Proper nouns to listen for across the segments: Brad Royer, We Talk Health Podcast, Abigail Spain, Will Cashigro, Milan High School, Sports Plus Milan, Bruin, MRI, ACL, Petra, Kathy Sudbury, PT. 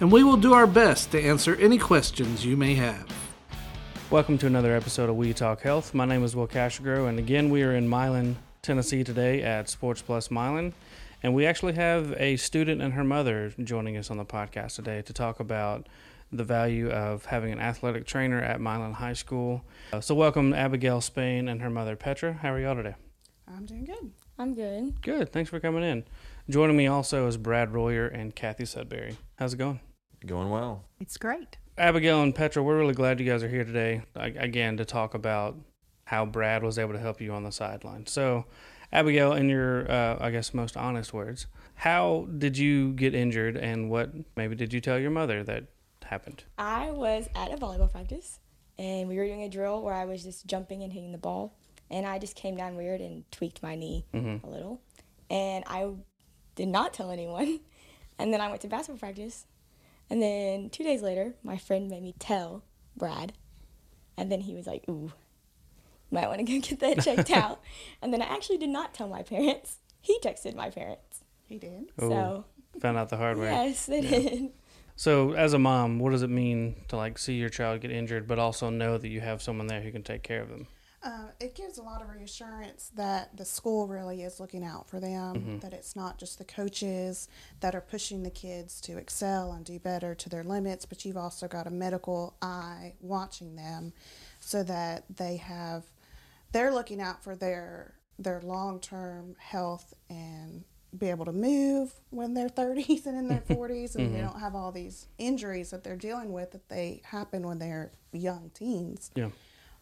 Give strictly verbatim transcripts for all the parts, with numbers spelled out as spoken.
and we will do our best to answer any questions you may have. Welcome to another episode of We Talk Health. My name is Will Cashigro, and again, we are in Milan, Tennessee today at Sports Plus Milan, and we actually have a student and her mother joining us on the podcast today to talk about the value of having an athletic trainer at Milan High School. Uh, so welcome Abigail Spain and her mother Petra. How are y'all today? I'm doing good. I'm good. Good. Thanks for coming in. Joining me also is Brad Royer and Kathy Sudbury. How's it going? Going well. It's great. Abigail and Petra, we're really glad you guys are here today, again, to talk about how Brad was able to help you on the sideline. So, Abigail, in your, uh, I guess, most honest words, how did you get injured, and what maybe did you tell your mother that happened? I was at a volleyball practice, and we were doing a drill where I was just jumping and hitting the ball, and I just came down weird and tweaked my knee mm-hmm. a little, and I did not tell anyone, and then I went to basketball practice. And then two days later, my friend made me tell Brad, and then he was like, ooh, you might want to go get that checked out. And then I actually did not tell my parents. He texted my parents. He did. Ooh, so found out the hard way. Yes, they yeah. did. So as a mom, what does it mean to like see your child get injured, but also know that you have someone there who can take care of them? Uh, it gives a lot of reassurance that the school really is looking out for them, mm-hmm. that it's not just the coaches that are pushing the kids to excel and do better to their limits, but you've also got a medical eye watching them so that they have, they're looking out for their, their long-term health and be able to move when they're thirties and in their forties, and mm-hmm. they don't have all these injuries that they're dealing with that they happen when they're young teens. Yeah.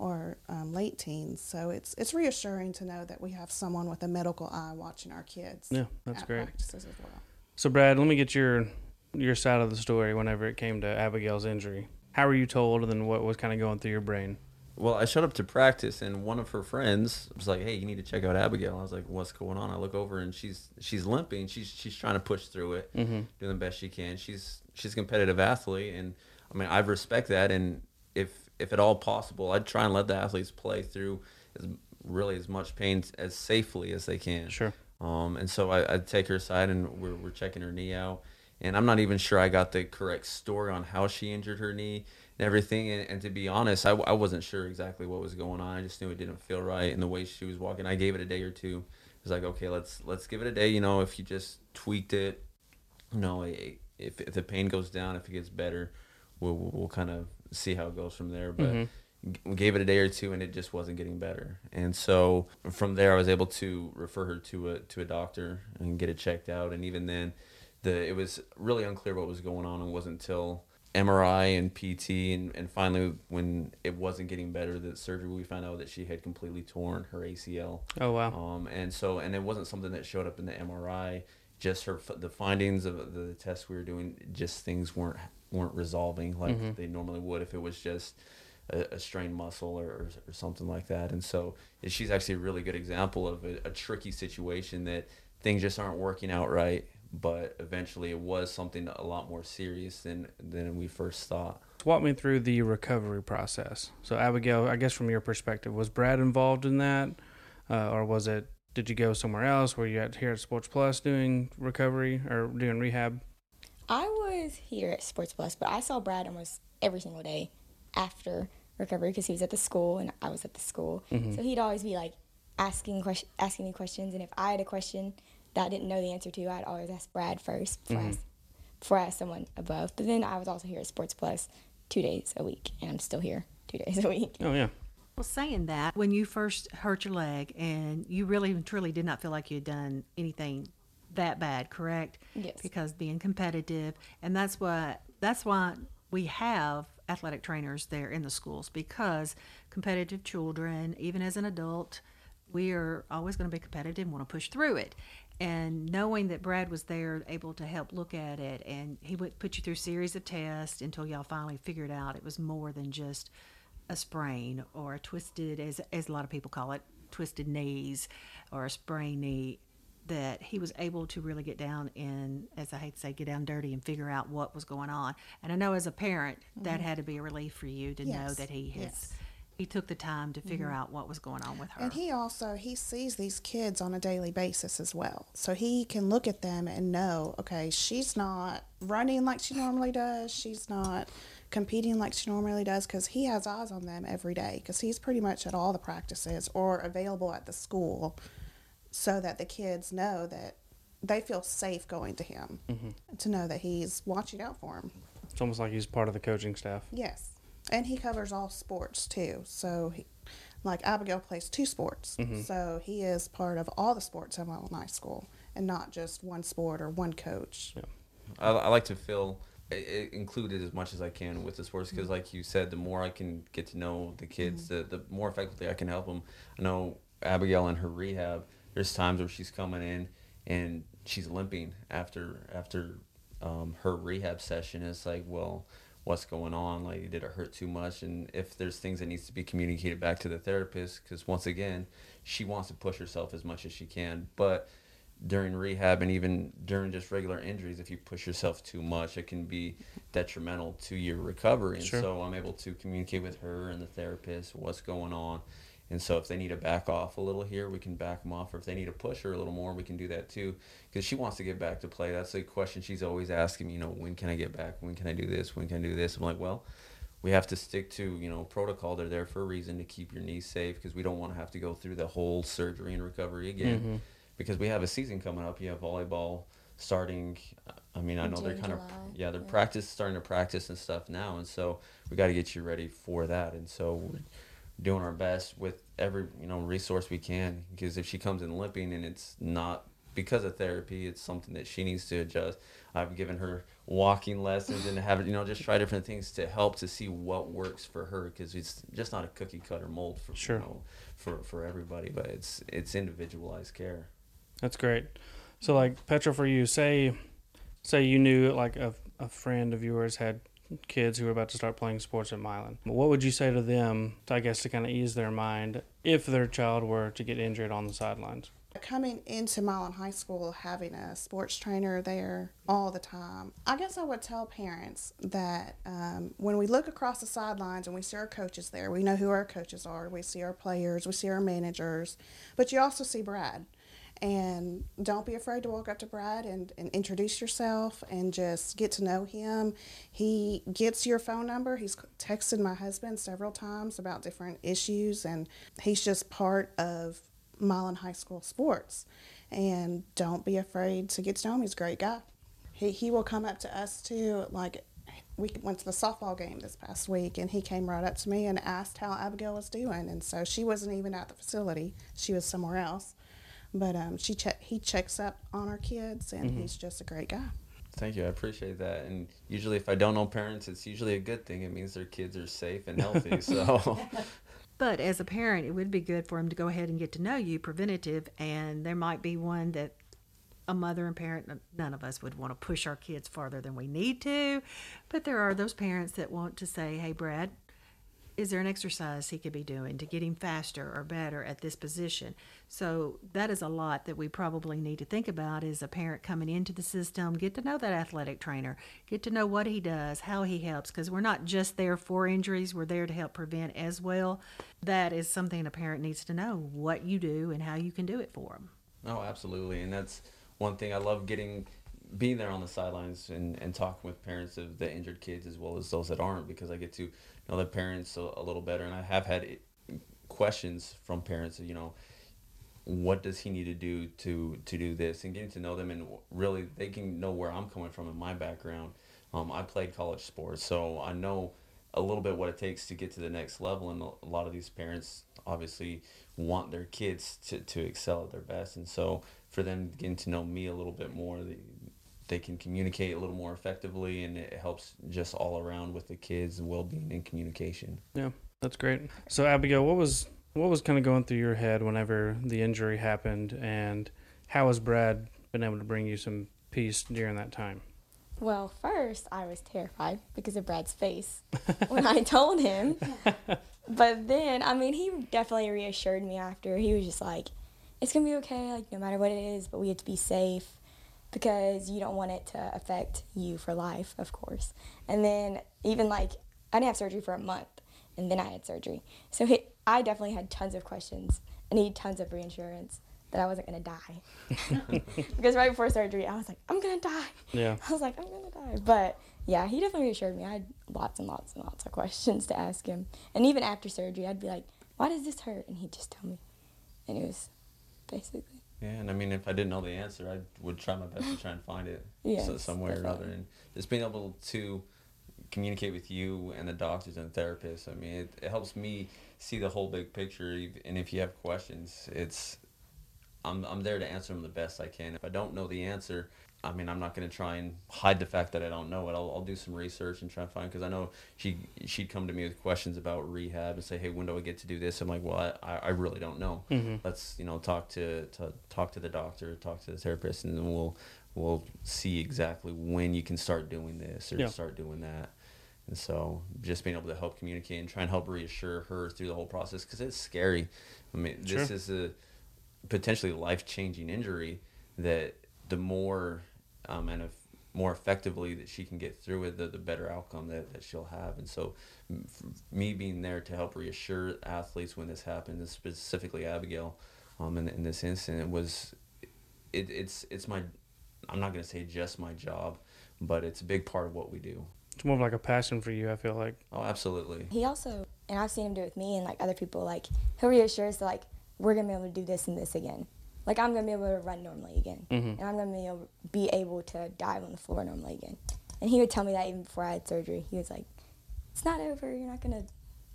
or um, late teens. So it's it's reassuring to know that we have someone with a medical eye watching our kids. Yeah, that's at great. Practices as well. So Brad, let me get your your side of the story whenever it came to Abigail's injury. How were you told, and then what was kind of going through your brain? Well, I showed up to practice, and one of her friends was like, hey, you need to check out Abigail. I was like, what's going on? I look over, and she's she's limping. She's she's trying to push through it, mm-hmm. doing the best she can. She's, she's a competitive athlete, and I mean, I respect that, and if if at all possible, I'd try and let the athletes play through as really as much pain as safely as they can. Sure. Um, and so I, I'd take her aside, and we're, we're checking her knee out. And I'm not even sure I got the correct story on how she injured her knee and everything. And, and to be honest, I, I wasn't sure exactly what was going on. I just knew it didn't feel right. And the way she was walking, I gave it a day or two. It was like, okay, let's let's give it a day. You know, if you just tweaked it, you know, if, if the pain goes down, if it gets better, we'll, we'll, we'll kind of see how it goes from there, but mm-hmm. g- gave it a day or two, and it just wasn't getting better. And so from there, I was able to refer her to a to a doctor and get it checked out. And even then, the it was really unclear what was going on. It wasn't until M R I and P T, and, and finally when it wasn't getting better, that surgery, we found out that she had completely torn her A C L. Oh wow! Um, and so and it wasn't something that showed up in the M R I. Just her the findings of the tests we were doing, just things weren't. weren't resolving like mm-hmm. they normally would if it was just a, a strained muscle or, or, or something like that. And so she's actually a really good example of a, a tricky situation that things just aren't working out right, but eventually it was something a lot more serious than than we first thought. Walk me through the recovery process. So Abigail, I guess from your perspective, was Brad involved in that, uh, or was it, did you go somewhere else? Were you at, here at Sports Plus doing recovery or doing rehab? I was here at Sports Plus, but I saw Brad almost every single day after recovery because he was at the school and I was at the school. Mm-hmm. So he'd always be like asking question, asking me questions, and if I had a question that I didn't know the answer to, I'd always ask Brad first before, mm-hmm. I, before I asked someone above. But then I was also here at Sports Plus two days a week, and I'm still here two days a week. Oh, yeah. Well, saying that, when you first hurt your leg and you really and truly did not feel like you had done anything that bad, correct? Yes. Because being competitive, and that's why that's why we have athletic trainers there in the schools, because competitive children, even as an adult, we are always going to be competitive and want to push through it. And knowing that Brad was there, able to help look at it, and he would put you through a series of tests until y'all finally figured out it was more than just a sprain or a twisted, as as a lot of people call it, twisted knees or a sprained knee, that he was able to really get down and, as I hate to say, get down dirty and figure out what was going on. And I know as a parent, mm-hmm. that had to be a relief for you to yes. know that he has... Yes. He took the time to figure mm-hmm. out what was going on with her. And he also, he sees these kids on a daily basis as well. So he can look at them and know, okay, she's not running like she normally does. She's not competing like she normally does, because he has eyes on them every day, because he's pretty much at all the practices or available at the school, so that the kids know that they feel safe going to him, mm-hmm. to know that he's watching out for them. It's almost like he's part of the coaching staff. Yes. And he covers all sports, too. So, he, like, Abigail plays two sports. Mm-hmm. So he is part of all the sports at Milan High School and not just one sport or one coach. Yeah. I, I like to feel included as much as I can with the sports, because, mm-hmm. like you said, the more I can get to know the kids, mm-hmm. the, the more effectively I can help them. I know Abigail in her rehab, there's times where she's coming in and she's limping after, after um, her rehab session. It's like, well... what's going on, like, did it hurt too much? And if there's things that needs to be communicated back to the therapist, because once again, she wants to push herself as much as she can, but during rehab and even during just regular injuries, if you push yourself too much, it can be detrimental to your recovery. And sure. so I'm able to communicate with her and the therapist what's going on. And so if they need to back off a little here, we can back them off. Or if they need to push her a little more, we can do that too. Because she wants to get back to play. That's a question she's always asking, you know, when can I get back? When can I do this? When can I do this? I'm like, well, we have to stick to, you know, protocol. They're there for a reason, to keep your knees safe, because we don't want to have to go through the whole surgery and recovery again. Mm-hmm. Because we have a season coming up. You have volleyball starting, I mean, I know June, they're kind July. of, yeah, they're yeah. practice, starting to practice and stuff now. And so we got to get you ready for that. And so doing our best with every, you know, resource we can, because if she comes in limping and it's not because of therapy, it's something that she needs to adjust. I've given her walking lessons and have, you know, just try different things to help to see what works for her, because it's just not a cookie cutter mold for sure, you know, for for everybody, but it's it's individualized care. That's great. So, like, Petra, for you, say say you knew, like, a a friend of yours had kids who are about to start playing sports at Milan. What would you say to them, I guess, to kind of ease their mind if their child were to get injured on the sidelines? Coming into Milan High School, having a sports trainer there all the time, I guess I would tell parents that um, when we look across the sidelines and we see our coaches there, we know who our coaches are, we see our players, we see our managers, but you also see Brad. And don't be afraid to walk up to Brad and, and introduce yourself and just get to know him. He gets your phone number. He's texted my husband several times about different issues, and he's just part of Milan High School sports. And don't be afraid to get to know him. He's a great guy. He, he will come up to us, too. Like, we went to the softball game this past week, and he came right up to me and asked how Abigail was doing. And so she wasn't even at the facility. She was somewhere else. But um, she che- he checks up on our kids, and mm-hmm. he's just a great guy. Thank you. I appreciate that. And usually if I don't know parents, it's usually a good thing. It means their kids are safe and healthy. So, but as a parent, it would be good for them to go ahead and get to know you, preventative, and there might be one that a mother and parent, none of us would want to push our kids farther than we need to, but there are those parents that want to say, hey, Brad, is there an exercise he could be doing to get him faster or better at this position? So that is a lot that we probably need to think about as a parent coming into the system. Get to know that athletic trainer. Get to know what he does, how he helps, because we're not just there for injuries. We're there to help prevent as well. That is something a parent needs to know, what you do and how you can do it for them. Oh, absolutely. And that's one thing I love, getting being there on the sidelines and, and talking with parents of the injured kids as well as those that aren't, because I get to know the parents a, a little better. And I have had it, questions from parents, you know, what does he need to do to, to do this, and getting to know them, and really they can know where I'm coming from in my background. Um, I played college sports, so I know a little bit what it takes to get to the next level. And a lot of these parents obviously want their kids to, to excel at their best. And so for them getting to know me a little bit more, the, they can communicate a little more effectively, and it helps just all around with the kids' well-being and communication. Yeah, that's great. So, Abigail, what was what was kind of going through your head whenever the injury happened, and how has Brad been able to bring you some peace during that time? Well, first, I was terrified because of Brad's face when I told him. But then, I mean, he definitely reassured me after. He was just like, it's going to be okay, like, no matter what it is, but we have to be safe because you don't want it to affect you for life, of course. And then even, like, I didn't have surgery for a month, and then I had surgery. So he, I definitely had tons of questions and he had tons of reassurance that I wasn't going to die. Because right before surgery, I was like, I'm going to die. Yeah. I was like, I'm going to die. But, yeah, he definitely reassured me. I had lots and lots and lots of questions to ask him. And even after surgery, I'd be like, why does this hurt? And he'd just tell me. And it was basically. Yeah, and I mean, if I didn't know the answer, I would try my best to try and find it yes, so somewhere definitely. Or other. And just being able to communicate with you and the doctors and therapists, I mean, it, it helps me see the whole big picture. And if you have questions, it's... I'm I'm there to answer them the best I can. If I don't know the answer, I mean, I'm not going to try and hide the fact that I don't know it. I'll I'll do some research and try and find, because I know she, she'd come to me with questions about rehab and say, hey, when do I get to do this? I'm like, well, I, I really don't know. Mm-hmm. Let's, you know, talk to, to talk to the doctor, talk to the therapist, and then we'll, we'll see exactly when you can start doing this or yeah. start doing that. And so just being able to help communicate and try and help reassure her through the whole process, because it's scary. I mean, sure. This is a... potentially life-changing injury that the more um, and if more effectively that she can get through it, the, the better outcome that, that she'll have. And so me being there to help reassure athletes when this happens, specifically Abigail um, in, in this incident, it was it, it's it's my, I'm not going to say just my job, but it's a big part of what we do. It's more of like a passion for you, I feel like. Oh, absolutely. He also, and I've seen him do it with me and like other people, like he'll reassure us that like, we're going to be able to do this and this again. Like, I'm going to be able to run normally again. Mm-hmm. And I'm going to be able, be able to dive on the floor normally again. And he would tell me that even before I had surgery. He was like, it's not over. You're not going to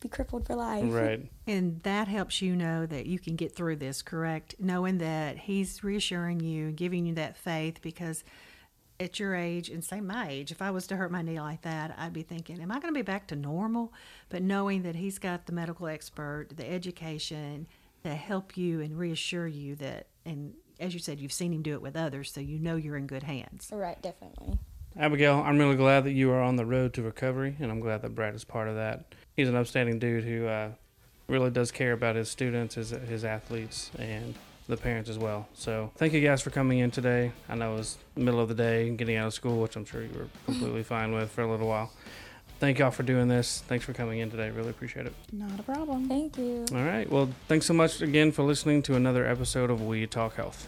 be crippled for life. Right. And that helps you know that you can get through this, correct? Knowing that he's reassuring you, giving you that faith, because at your age, and say my age, if I was to hurt my knee like that, I'd be thinking, am I going to be back to normal? But knowing that he's got the medical expert, the education, to help you and reassure you that, and as you said, you've seen him do it with others, so you know you're in good hands. Right, definitely. Abigail, I'm really glad that you are on the road to recovery, and I'm glad that Brad is part of that. He's an upstanding dude who uh, really does care about his students, his, his athletes, and the parents as well. So thank you guys for coming in today. I know it was the middle of the day and getting out of school, which I'm sure you were completely fine with for a little while. Thank y'all for doing this. Thanks for coming in today. Really appreciate it. Not a problem. Thank you. All right. Well, thanks so much again for listening to another episode of We Talk Health.